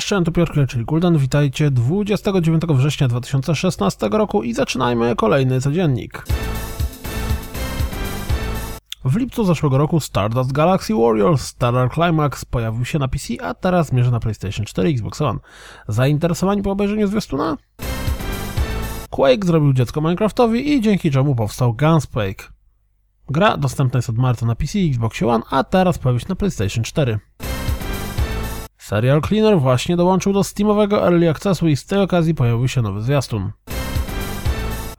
Cześć, to Piotr, czyli Golden, witajcie 29 września 2016 roku i zaczynajmy kolejny codziennik. W lipcu zeszłego roku Stardust Galaxy Warriors Stellar Climax pojawił się na PC, a teraz zmierza na PlayStation 4 i Xbox One. Zainteresowani po obejrzeniu zwiastuna? Quake zrobił dziecko Minecraftowi i dzięki czemu powstał GunsQuake. Gra dostępna jest od marca na PC i Xbox One, a teraz pojawi się na PlayStation 4. Serial Cleaner właśnie dołączył do Steamowego Early Accessu i z tej okazji pojawił się nowy zwiastun.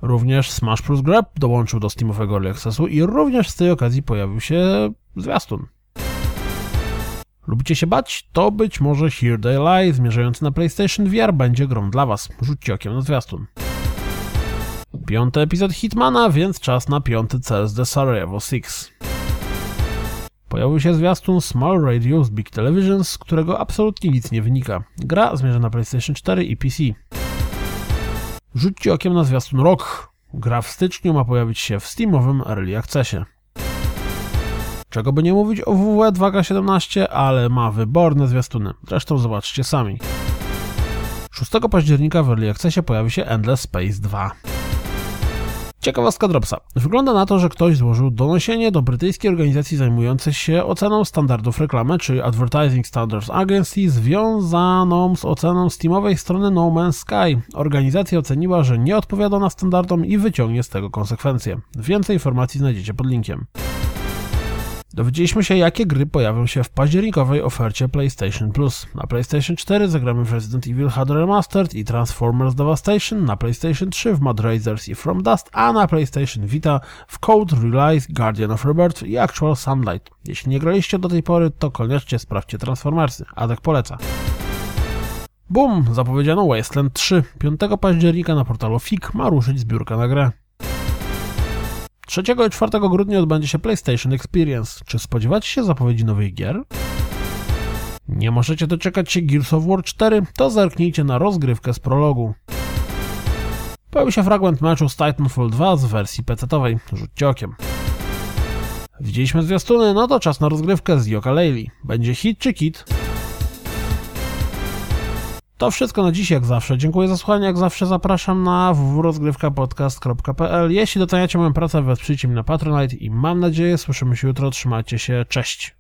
Również Smash Plus Grab dołączył do Steamowego Early Accessu i również z tej okazji pojawił się zwiastun. Lubicie się bać? To być może Here They Lie zmierzający na PlayStation VR będzie grą dla Was. Rzućcie okiem na zwiastun. Piąty epizod Hitmana, więc czas na piąty CSD Sarajevo 6. Pojawił się zwiastun Small Radius Big Televisions, z którego absolutnie nic nie wynika. Gra zmierza na PlayStation 4 i PC. Rzućcie okiem na zwiastun Rock. Gra w styczniu ma pojawić się w Steamowym Early Accessie. Czego by nie mówić o WWE 2K17, ale ma wyborne zwiastuny. Zresztą zobaczcie sami. 6 października w Early Accessie pojawi się Endless Space 2. Ciekawostka Dropsa. Wygląda na to, że ktoś złożył doniesienie do brytyjskiej organizacji zajmującej się oceną standardów reklamy, czyli Advertising Standards Agency, związaną z oceną Steamowej strony No Man's Sky. Organizacja oceniła, że nie odpowiada ona standardom i wyciągnie z tego konsekwencje. Więcej informacji znajdziecie pod linkiem. Dowiedzieliśmy się, jakie gry pojawią się w październikowej ofercie PlayStation Plus. Na PlayStation 4 zagramy w Resident Evil HD Remastered i Transformers Devastation, na PlayStation 3 w Mad Riders i From Dust, a na PlayStation Vita w Code Realize Guardian of Rebirth i Actual Sunlight. Jeśli nie graliście do tej pory, to koniecznie sprawdźcie Transformersy. Adek poleca. Bum! Zapowiedziano Wasteland 3. 5 października na portalu FIG ma ruszyć zbiórka na grę. 3 i 4 grudnia odbędzie się PlayStation Experience. Czy spodziewacie się zapowiedzi nowych gier? Nie możecie doczekać się Gears of War 4? To zerknijcie na rozgrywkę z prologu. Pojawi się fragment meczu z Titanfall 2 z wersji PC-towej. Rzućcie okiem. Widzieliśmy zwiastuny, no to czas na rozgrywkę z Yooka-Laylee. Będzie hit czy kit? To wszystko na dziś, jak zawsze. Dziękuję za słuchanie, jak zawsze zapraszam na www.rozgrywkapodcast.pl. Jeśli doceniacie moją pracę, wesprzyjcie mnie na Patronite i mam nadzieję, słyszymy się jutro. Trzymajcie się, cześć!